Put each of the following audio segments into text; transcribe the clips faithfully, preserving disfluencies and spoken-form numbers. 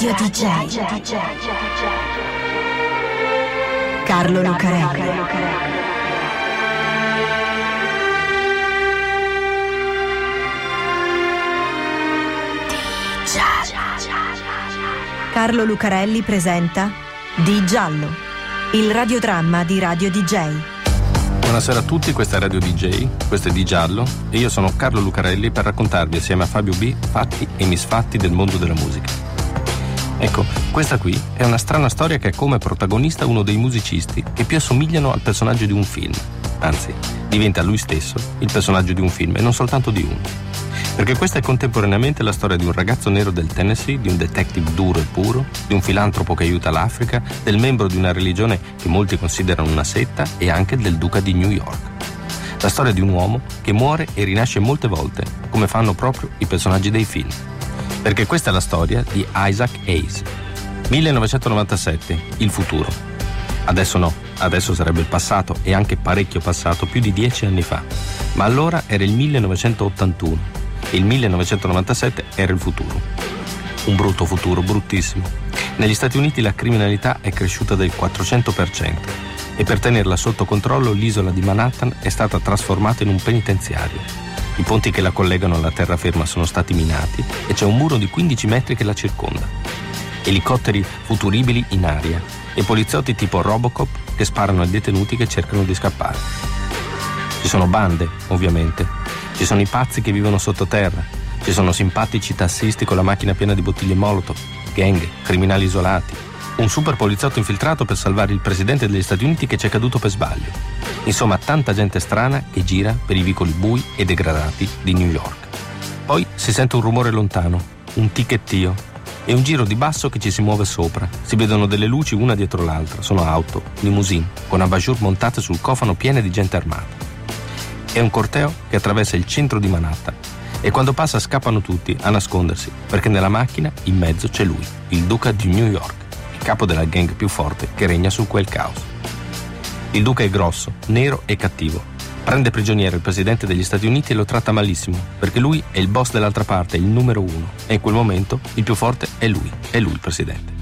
Radio D J. Carlo Lucarelli. Carlo Lucarelli presenta Di Giallo, il radiodramma di Radio D J. Buonasera a tutti, questa è Radio D J, questo è Di Giallo e io sono Carlo Lucarelli per raccontarvi assieme a Fabio B fatti e misfatti del mondo della musica. Ecco, questa qui è una strana storia che ha come protagonista uno dei musicisti che più assomigliano al personaggio di un film. Anzi, diventa lui stesso il personaggio di un film e non soltanto di uno. Perché questa è contemporaneamente la storia di un ragazzo nero del Tennessee, di un detective duro e puro, di un filantropo che aiuta l'Africa, del membro di una religione che molti considerano una setta e anche del duca di New York. La storia di un uomo che muore e rinasce molte volte, come fanno proprio i personaggi dei film. Perché questa è la storia di Isaac Hayes. millenovecentonovantasette, il futuro. Adesso no, adesso sarebbe il passato e anche parecchio passato, più di dieci anni fa. Ma allora era il millenovecentottantuno. Il millenovecentonovantasette era il futuro. Un brutto futuro, bruttissimo. Negli Stati Uniti la criminalità è cresciuta del quattrocento per cento e per tenerla sotto controllo l'isola di Manhattan è stata trasformata in un penitenziario. I ponti che la collegano alla terraferma sono stati minati e c'è un muro di quindici metri che la circonda. Elicotteri futuribili in aria e poliziotti tipo Robocop che sparano ai detenuti che cercano di scappare. Ci sono bande, ovviamente. Ci sono i pazzi che vivono sottoterra, ci sono simpatici tassisti con la macchina piena di bottiglie molotov, gang, criminali isolati, un super poliziotto infiltrato per salvare il presidente degli Stati Uniti che c'è caduto per sbaglio. Insomma, tanta gente strana che gira per i vicoli bui e degradati di New York. Poi si sente un rumore lontano, un ticchettio e un giro di basso che ci si muove sopra. Si vedono delle luci una dietro l'altra, sono auto, limousine, con abajur montate sul cofano piene di gente armata. È un corteo che attraversa il centro di Manhattan e quando passa scappano tutti a nascondersi perché nella macchina in mezzo c'è lui, il duca di New York, il capo della gang più forte che regna su quel caos. Il duca è grosso, nero e cattivo. Prende prigioniero il presidente degli Stati Uniti e lo tratta malissimo perché lui è il boss dell'altra parte, il numero uno e in quel momento il più forte è lui, è lui il presidente.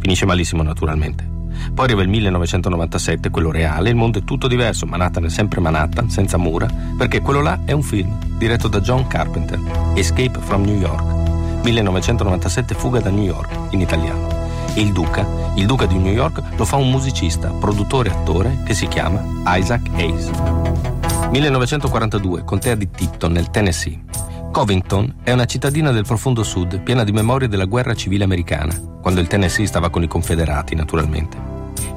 Finisce malissimo naturalmente. Poi arriva il millenovecentonovantasette, quello reale, il mondo è tutto diverso, Manhattan è sempre Manhattan, senza mura, perché quello là è un film, diretto da John Carpenter, Escape from New York, millenovecentonovantasette fuga da New York, in italiano. E il duca, il duca di New York, lo fa un musicista, produttore e attore che si chiama Isaac Hayes. millenovecentoquarantadue, contea di Tipton, nel Tennessee. Covington è una cittadina del profondo sud, piena di memorie della guerra civile americana, quando il Tennessee stava con i confederati, naturalmente.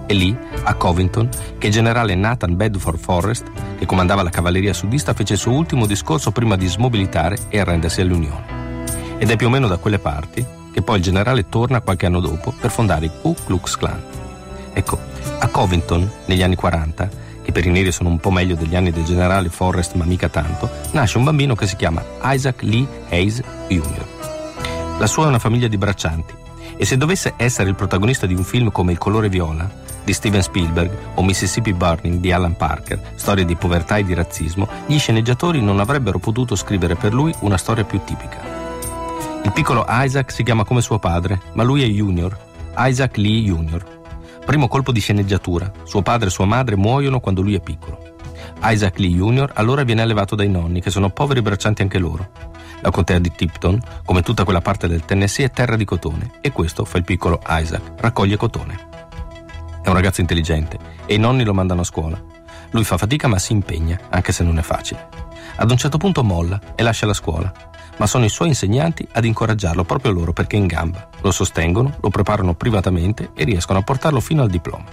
E lì, a Covington, che il generale Nathan Bedford Forrest, che comandava la cavalleria sudista, fece il suo ultimo discorso prima di smobilitare e arrendersi all'Unione. Ed è più o meno da quelle parti che poi il generale torna qualche anno dopo per fondare i Ku Klux Klan. Ecco, a Covington, negli anni quaranta, che per i neri sono un po' meglio degli anni del generale Forrest ma mica tanto, nasce un bambino che si chiama Isaac Lee Hayes Junior La sua è una famiglia di braccianti e se dovesse essere il protagonista di un film come Il colore viola di Steven Spielberg o Mississippi Burning di Alan Parker, storie di povertà e di razzismo, gli sceneggiatori non avrebbero potuto scrivere per lui una storia più tipica. Il piccolo Isaac si chiama come suo padre, ma lui è Junior, Isaac Lee Junior Primo colpo di sceneggiatura, suo padre e sua madre muoiono quando lui è piccolo. Isaac Lee Junior allora viene allevato dai nonni, che sono poveri braccianti anche loro. La contea di Tipton, come tutta quella parte del Tennessee, è terra di cotone e questo fa il piccolo Isaac, raccoglie cotone. È un ragazzo intelligente e i nonni lo mandano a scuola. Lui fa fatica ma si impegna, anche se non è facile. Ad un certo punto molla e lascia la scuola, ma sono i suoi insegnanti ad incoraggiarlo, proprio loro, perché è in gamba. Lo sostengono, lo preparano privatamente e riescono a portarlo fino al diploma.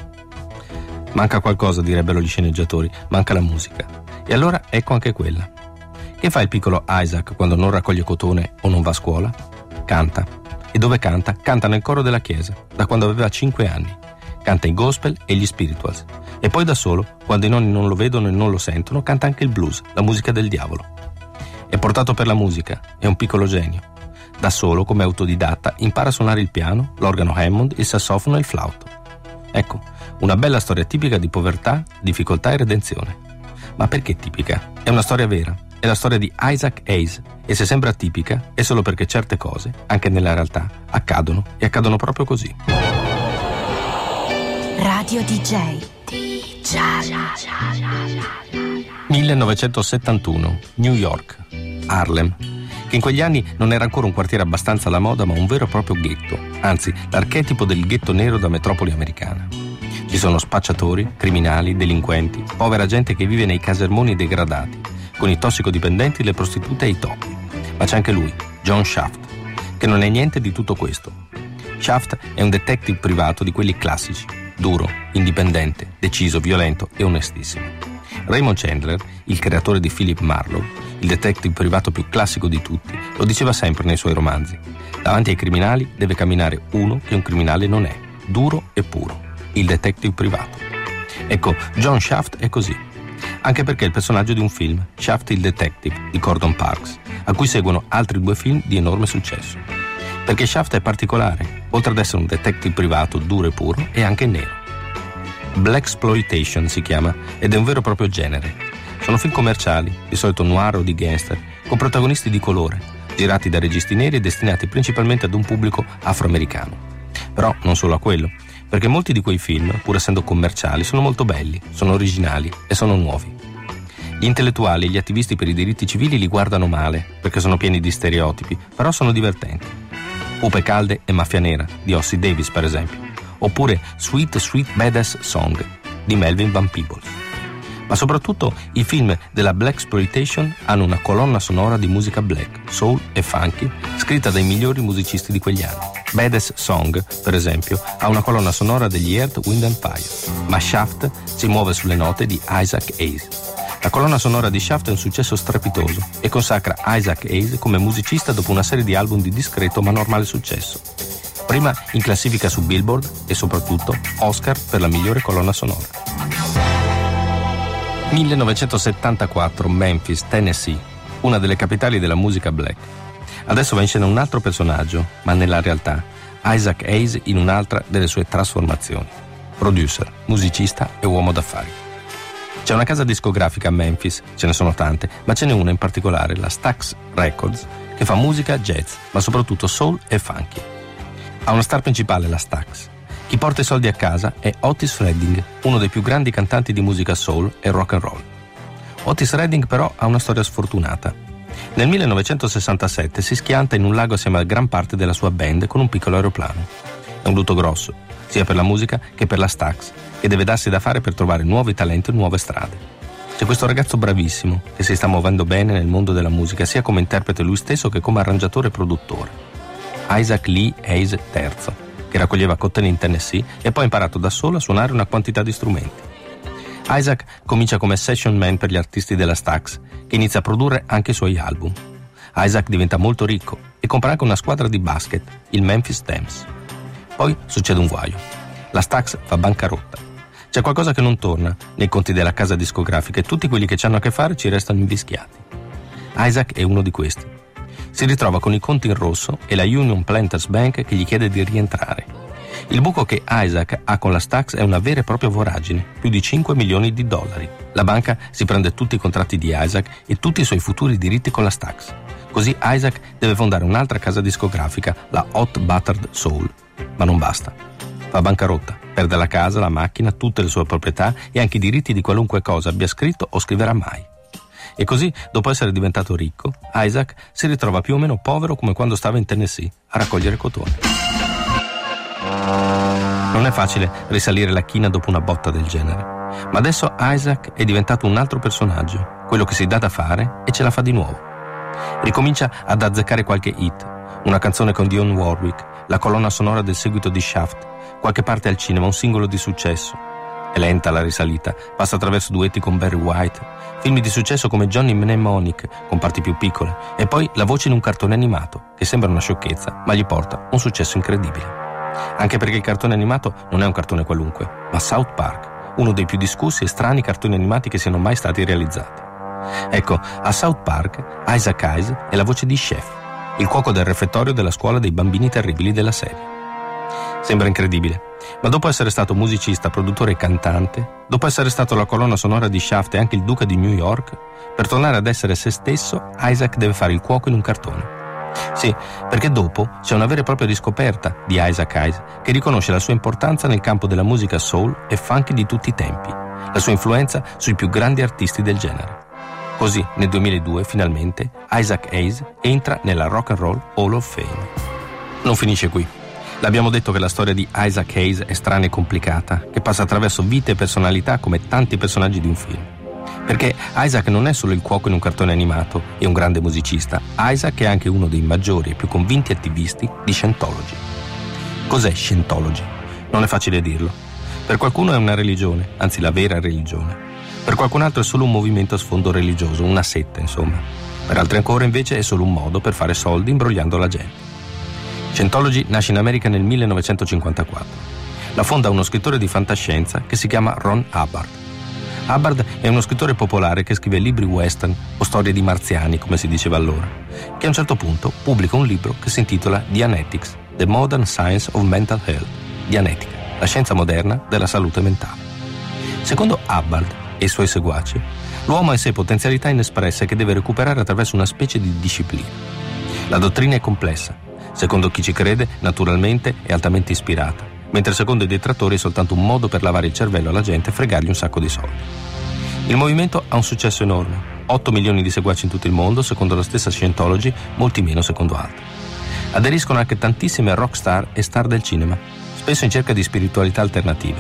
Manca qualcosa, direbbero gli sceneggiatori, manca la musica. E allora ecco anche quella. Che fa il piccolo Isaac quando non raccoglie cotone o non va a scuola? Canta. E dove canta? Canta nel coro della chiesa, da quando aveva cinque anni. Canta i gospel e gli spirituals. E poi da solo, quando i nonni non lo vedono e non lo sentono, canta anche il blues, la musica del diavolo. È portato per la musica, è un piccolo genio. Da solo, come autodidatta, impara a suonare il piano, l'organo Hammond, il sassofono e il flauto. Ecco, una bella storia tipica di povertà, difficoltà e redenzione. Ma perché tipica? È una storia vera, è la storia di Isaac Hayes, e se sembra atipica è solo perché certe cose, anche nella realtà, accadono e accadono proprio così. Radio di jay. millenovecentosettantuno, New York, Harlem, che in quegli anni non era ancora un quartiere abbastanza alla moda, ma un vero e proprio ghetto, anzi l'archetipo del ghetto nero da metropoli americana. Ci sono spacciatori, criminali, delinquenti, povera gente che vive nei casermoni degradati, con i tossicodipendenti, le prostitute e i topi. Ma c'è anche lui, John Shaft, che non è niente di tutto questo. Shaft è un detective privato di quelli classici, duro, indipendente, deciso, violento e onestissimo. Raymond Chandler, il creatore di Philip Marlowe, il detective privato più classico di tutti, lo diceva sempre nei suoi romanzi. Davanti ai criminali deve camminare uno che un criminale non è, duro e puro, il detective privato. Ecco, John Shaft è così, anche perché è il personaggio di un film, Shaft il Detective, di Gordon Parks, a cui seguono altri due film di enorme successo. Perché Shaft è particolare, oltre ad essere un detective privato duro e puro, è anche nero. Black Exploitation si chiama, ed è un vero e proprio genere. Sono film commerciali, di solito noir o di gangster, con protagonisti di colore, girati da registi neri e destinati principalmente ad un pubblico afroamericano. Però non solo a quello, perché molti di quei film, pur essendo commerciali, sono molto belli, sono originali e sono nuovi. Gli intellettuali e gli attivisti per i diritti civili li guardano male, perché sono pieni di stereotipi, però sono divertenti. Pupe Calde e Mafia Nera, di Ossie Davis per esempio, oppure Sweet Sweet Badass Song, di Melvin Van Peebles. Ma soprattutto i film della Black Exploitation hanno una colonna sonora di musica black, soul e funky, scritta dai migliori musicisti di quegli anni. Badass Song, per esempio, ha una colonna sonora degli Earth, Wind and Fire, ma Shaft si muove sulle note di Isaac Hayes. La colonna sonora di Shaft è un successo strepitoso e consacra Isaac Hayes come musicista dopo una serie di album di discreto ma normale successo. Prima in classifica su Billboard e soprattutto Oscar per la migliore colonna sonora. millenovecentosettantaquattro, Memphis, Tennessee, una delle capitali della musica black. Adesso va in scena un altro personaggio, ma nella realtà Isaac Hayes in un'altra delle sue trasformazioni. Producer, musicista e uomo d'affari. C'è una casa discografica a Memphis, ce ne sono tante, ma ce n'è una in particolare, la Stax Records, che fa musica jazz, ma soprattutto soul e funky. Ha una star principale, la Stax. Chi porta i soldi a casa è Otis Redding, uno dei più grandi cantanti di musica soul e rock and roll. Otis Redding però ha una storia sfortunata. Nel millenovecentosessantasette si schianta in un lago assieme a gran parte della sua band con un piccolo aeroplano. È un lutto grosso, sia per la musica che per la Stax, che deve darsi da fare per trovare nuovi talenti e nuove strade. C'è questo ragazzo bravissimo che si sta muovendo bene nel mondo della musica, sia come interprete lui stesso che come arrangiatore e produttore. Isaac Lee Hayes terzo, che raccoglieva cottoni in Tennessee e poi ha imparato da solo a suonare una quantità di strumenti. Isaac comincia come session man per gli artisti della Stax, che inizia a produrre anche i suoi album. Isaac diventa molto ricco e compra anche una squadra di basket, il Memphis Thames. Poi succede un guaio. La Stax fa bancarotta. C'è qualcosa che non torna nei conti della casa discografica e tutti quelli che ci hanno a che fare ci restano invischiati. Isaac è uno di questi. Si ritrova con i conti in rosso e la Union Planters Bank che gli chiede di rientrare. Il buco che Isaac ha con la Stax è una vera e propria voragine, più di cinque milioni di dollari. La banca si prende tutti i contratti di Isaac e tutti i suoi futuri diritti con la Stax. Così Isaac deve fondare un'altra casa discografica, la Hot Buttered Soul. Ma non basta. Fa bancarotta, perde la casa, la macchina, tutte le sue proprietà e anche i diritti di qualunque cosa abbia scritto o scriverà mai. E così, dopo essere diventato ricco, Isaac si ritrova più o meno povero come quando stava in Tennessee a raccogliere cotone. Non è facile risalire la china dopo una botta del genere, ma adesso Isaac è diventato un altro personaggio, quello che si dà da fare e ce la fa di nuovo. Ricomincia ad azzeccare qualche hit, una canzone con Dionne Warwick, la colonna sonora del seguito di Shaft, qualche parte al cinema, un singolo di successo. È lenta la risalita, passa attraverso duetti con Barry White, film di successo come Johnny Mnemonic, con parti più piccole, e poi la voce in un cartone animato, che sembra una sciocchezza, ma gli porta un successo incredibile. Anche perché il cartone animato non è un cartone qualunque, ma South Park, uno dei più discussi e strani cartoni animati che siano mai stati realizzati. Ecco, a South Park, Isaac Hayes è la voce di Chef, il cuoco del refettorio della scuola dei bambini terribili della serie. Sembra incredibile, ma dopo essere stato musicista, produttore e cantante, dopo essere stato la colonna sonora di Shaft e anche il duca di New York, per tornare ad essere se stesso, Isaac deve fare il cuoco in un cartone. Sì, perché dopo c'è una vera e propria riscoperta di Isaac Hayes, che riconosce la sua importanza nel campo della musica soul e funk di tutti i tempi, la sua influenza sui più grandi artisti del genere. Così, nel duemiladue, finalmente, Isaac Hayes entra nella Rock and Roll Hall of Fame. Non finisce qui. L'abbiamo detto che la storia di Isaac Hayes è strana e complicata, che passa attraverso vite e personalità come tanti personaggi di un film. Perché Isaac non è solo il cuoco in un cartone animato e un grande musicista, Isaac è anche uno dei maggiori e più convinti attivisti di Scientology. Cos'è Scientology? Non è facile dirlo. Per qualcuno è una religione, anzi la vera religione. Per qualcun altro è solo un movimento a sfondo religioso, una setta insomma. Per altri ancora invece è solo un modo per fare soldi imbrogliando la gente. Scientology nasce in America nel millenovecentocinquantaquattro. La fonda uno scrittore di fantascienza che si chiama Ron Hubbard. Hubbard è uno scrittore popolare che scrive libri western o storie di marziani, come si diceva allora, che a un certo punto pubblica un libro che si intitola Dianetics, The Modern Science of Mental Health. Dianetica, la scienza moderna della salute mentale. Secondo Hubbard e i suoi seguaci, l'uomo ha in sé potenzialità inespresse che deve recuperare attraverso una specie di disciplina. La dottrina è complessa. Secondo chi ci crede, naturalmente, è altamente ispirata, mentre secondo i detrattori è soltanto un modo per lavare il cervello alla gente e fregargli un sacco di soldi. Il movimento ha un successo enorme, otto milioni di seguaci in tutto il mondo, secondo la stessa Scientology, molti meno secondo altri. Aderiscono anche tantissime rock star e star del cinema, spesso in cerca di spiritualità alternative.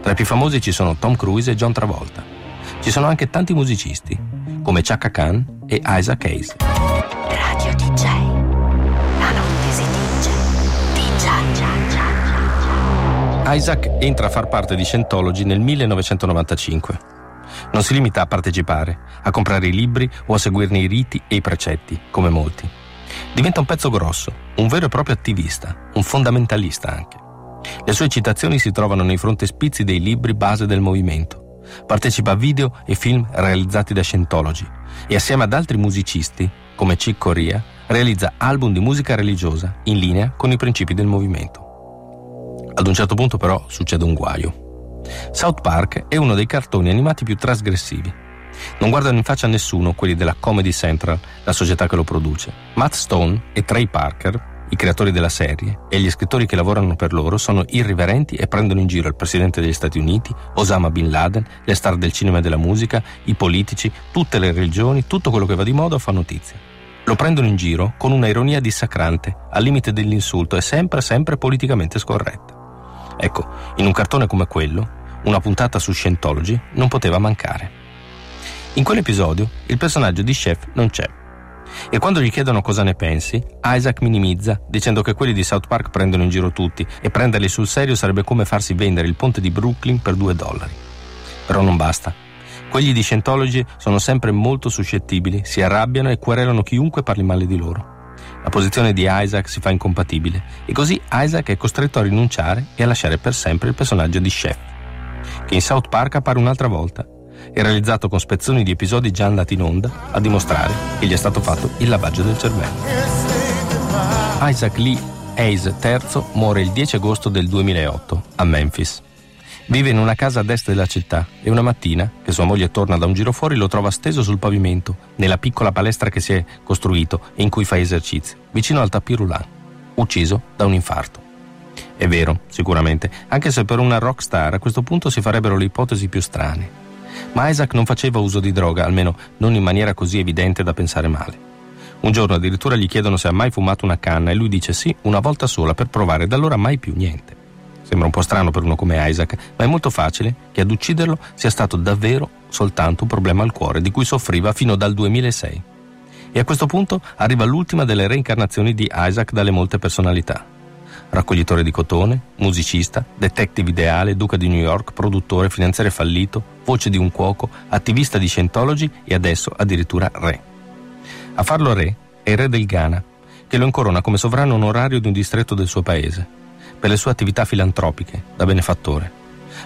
Tra i più famosi ci sono Tom Cruise e John Travolta. Ci sono anche tanti musicisti, come Chaka Khan e Isaac Hayes. Radio D J. Isaac entra a far parte di Scientology nel millenovecentonovantacinque. Non si limita a partecipare, a comprare i libri o a seguirne i riti e i precetti, come molti. Diventa un pezzo grosso, un vero e proprio attivista, un fondamentalista anche. Le sue citazioni si trovano nei frontespizi dei libri base del movimento. Partecipa a video e film realizzati da Scientology e assieme ad altri musicisti, come Chick Corea, realizza album di musica religiosa in linea con i principi del movimento. Ad un certo punto però succede un guaio. South Park è uno dei cartoni animati più trasgressivi. Non guardano in faccia a nessuno quelli della Comedy Central, la società che lo produce. Matt Stone e Trey Parker, i creatori della serie, e gli scrittori che lavorano per loro sono irriverenti e prendono in giro il presidente degli Stati Uniti, Osama Bin Laden, le star del cinema e della musica, i politici, tutte le religioni, tutto quello che va di moda o fa notizia. Lo prendono in giro con una ironia dissacrante, al limite dell'insulto e sempre, sempre politicamente scorretta. Ecco, in un cartone come quello, una puntata su Scientology non poteva mancare. In quell'episodio il personaggio di Chef non c'è. E quando gli chiedono cosa ne pensi, Isaac minimizza dicendo che quelli di South Park prendono in giro tutti e prenderli sul serio sarebbe come farsi vendere il ponte di Brooklyn per due dollari. Però non basta. Quelli di Scientology sono sempre molto suscettibili, si arrabbiano e querelano chiunque parli male di loro. La posizione di Isaac si fa incompatibile e così Isaac è costretto a rinunciare e a lasciare per sempre il personaggio di Chef, che in South Park appare un'altra volta e realizzato con spezzoni di episodi già andati in onda a dimostrare che gli è stato fatto il lavaggio del cervello. Isaac Lee Hayes terzo muore il dieci agosto del duemilaotto a Memphis. Vive in una casa ad est della città e una mattina, che sua moglie torna da un giro fuori, lo trova steso sul pavimento, nella piccola palestra che si è costruito e in cui fa esercizi, vicino al tapis roulant, ucciso da un infarto. È vero, sicuramente, anche se per una rock star a questo punto si farebbero le ipotesi più strane. Ma Isaac non faceva uso di droga, almeno non in maniera così evidente da pensare male. Un giorno addirittura gli chiedono se ha mai fumato una canna e lui dice sì, una volta sola per provare, da allora mai più niente. Sembra un po' strano per uno come Isaac, ma è molto facile che ad ucciderlo sia stato davvero soltanto un problema al cuore, di cui soffriva fino dal duemilasei. E a questo punto arriva l'ultima delle reincarnazioni di Isaac dalle molte personalità. Raccoglitore di cotone, musicista, detective ideale, duca di New York, produttore, finanziere fallito, voce di un cuoco, attivista di Scientology e adesso addirittura re. A farlo re è il re del Ghana, che lo incorona come sovrano onorario di un distretto del suo paese, per le sue attività filantropiche, da benefattore.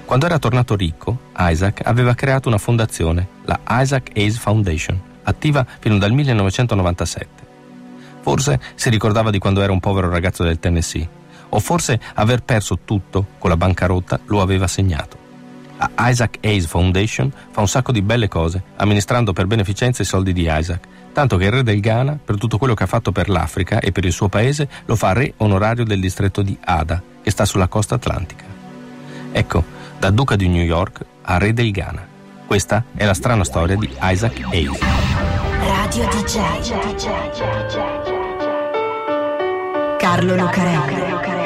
Quando era tornato ricco, Isaac aveva creato una fondazione, la Isaac Hayes Foundation, attiva fino dal millenovecentonovantasette. Forse si ricordava di quando era un povero ragazzo del Tennessee, o forse aver perso tutto con la bancarotta lo aveva segnato. La Isaac Hayes Foundation fa un sacco di belle cose, amministrando per beneficenza i soldi di Isaac, tanto che il re del Ghana, per tutto quello che ha fatto per l'Africa e per il suo paese, lo fa re onorario del distretto di Ada, che sta sulla costa atlantica. Ecco, da duca di New York a re del Ghana. Questa è la strana storia di Isaac Hayes. Radio D J Carlo Lucarelli.